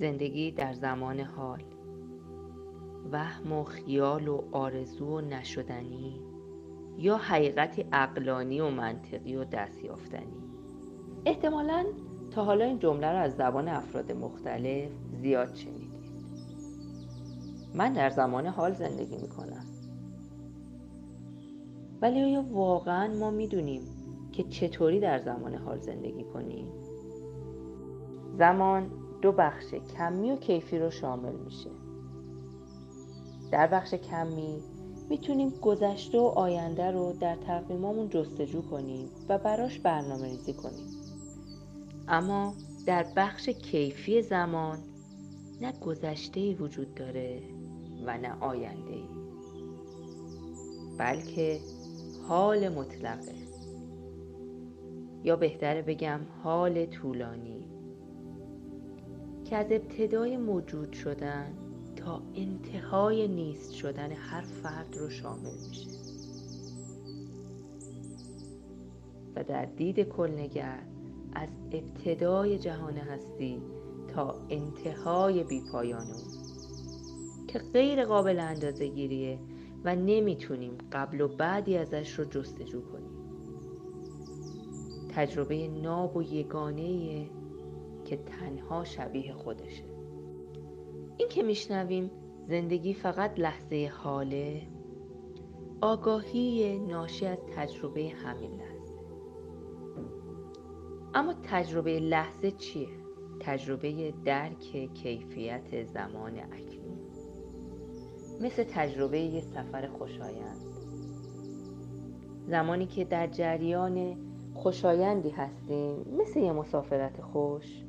زندگی در زمان حال، وهم و خیال و آرزو و نشدنی، یا حقیقتی عقلانی و منطقی و دستیافتنی. احتمالاً تا حالا این جمله را از زبان افراد مختلف زیاد شنیدید. من در زمان حال زندگی میکنم. ولی آیا واقعاً ما میدونیم که چطوری در زمان حال زندگی کنیم؟ زمان دو بخش کمی و کیفی رو شامل میشه. در بخش کمی میتونیم گذشته و آینده رو در تقویمامون جستجو کنیم و براش برنامه‌ریزی کنیم. اما در بخش کیفی زمان نه گذشته‌ای وجود داره و نه آینده‌ای، بلکه حال مطلقه، یا بهتره بگم حال طولانی، که از ابتدای موجود شدن تا انتهای نیست شدن هر فرد رو شامل میشه و در دید کلنگر از ابتدای جهان هستی تا انتهای بی‌پایان اون، که غیر قابل اندازه‌گیریه و نمیتونیم قبل و بعدی ازش رو جستجو کنیم. تجربه ناب و یگانه‌ایه که تنها شبیه خودشه. این که میشنویم زندگی فقط لحظه حاله، آگاهی ناشی از تجربه همین لحظه. اما تجربه لحظه چیه؟ تجربه درک کیفیت زمان اکنون، مثل تجربه یه سفر خوشایند. زمانی که در جریان خوشایندی هستیم، مثل یه مسافرت خوش،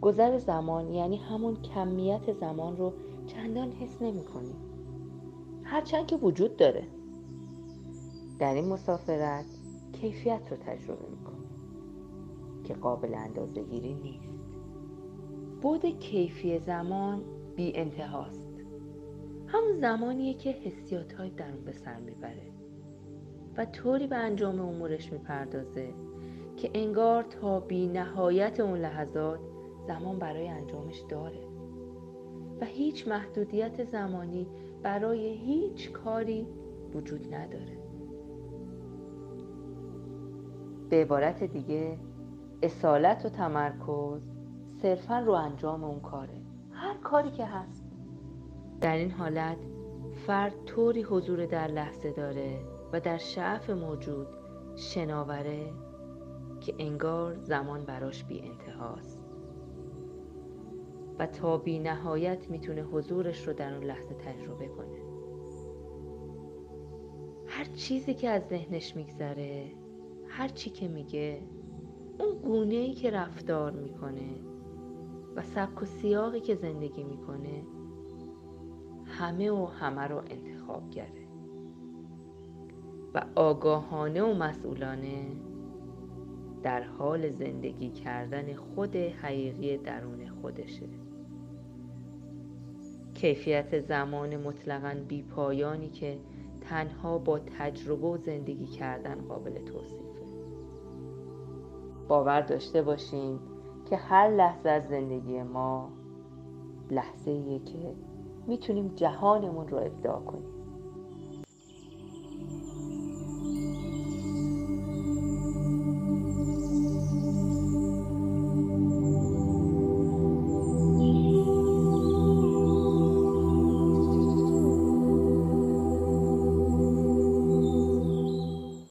گذر زمان یعنی همون کمیت زمان رو چندان حس نمی کنیم، هرچند که وجود داره. در این مسافرت کیفیت رو تجربه می کنیم که قابل اندازه گیری نیست. بعد کیفی زمان بی انتهاست. همون زمانیه که حسیات‌های درون به سر می بره و طوری به انجام امورش می پردازه که انگار تا بی نهایت اون لحظات زمان برای انجامش داره و هیچ محدودیت زمانی برای هیچ کاری وجود نداره. به عبارت دیگه، اصالت و تمرکز صرفاً رو انجام اون کاره، هر کاری که هست. در این حالت فرد طوری حضور در لحظه داره و در شعف موجود شناوره که انگار زمان براش بی انتهاست و تا بی نهایت میتونه حضورش رو در اون لحظه تجربه کنه. هر چیزی که از ذهنش میگذره، هر چی که میگه، اون گونه‌ای که رفتار میکنه و سبک و سیاقی که زندگی میکنه، همه رو انتخاب کرده و آگاهانه و مسئولانه در حال زندگی کردن خود حقیقی درون خودشه. کیفیت زمان مطلقاً بی پایانی که تنها با تجربه و زندگی کردن قابل توصیفه. باور داشته باشیم که هر لحظه از زندگی ما لحظه‌ایه که میتونیم جهانمون رو ابداع کنیم.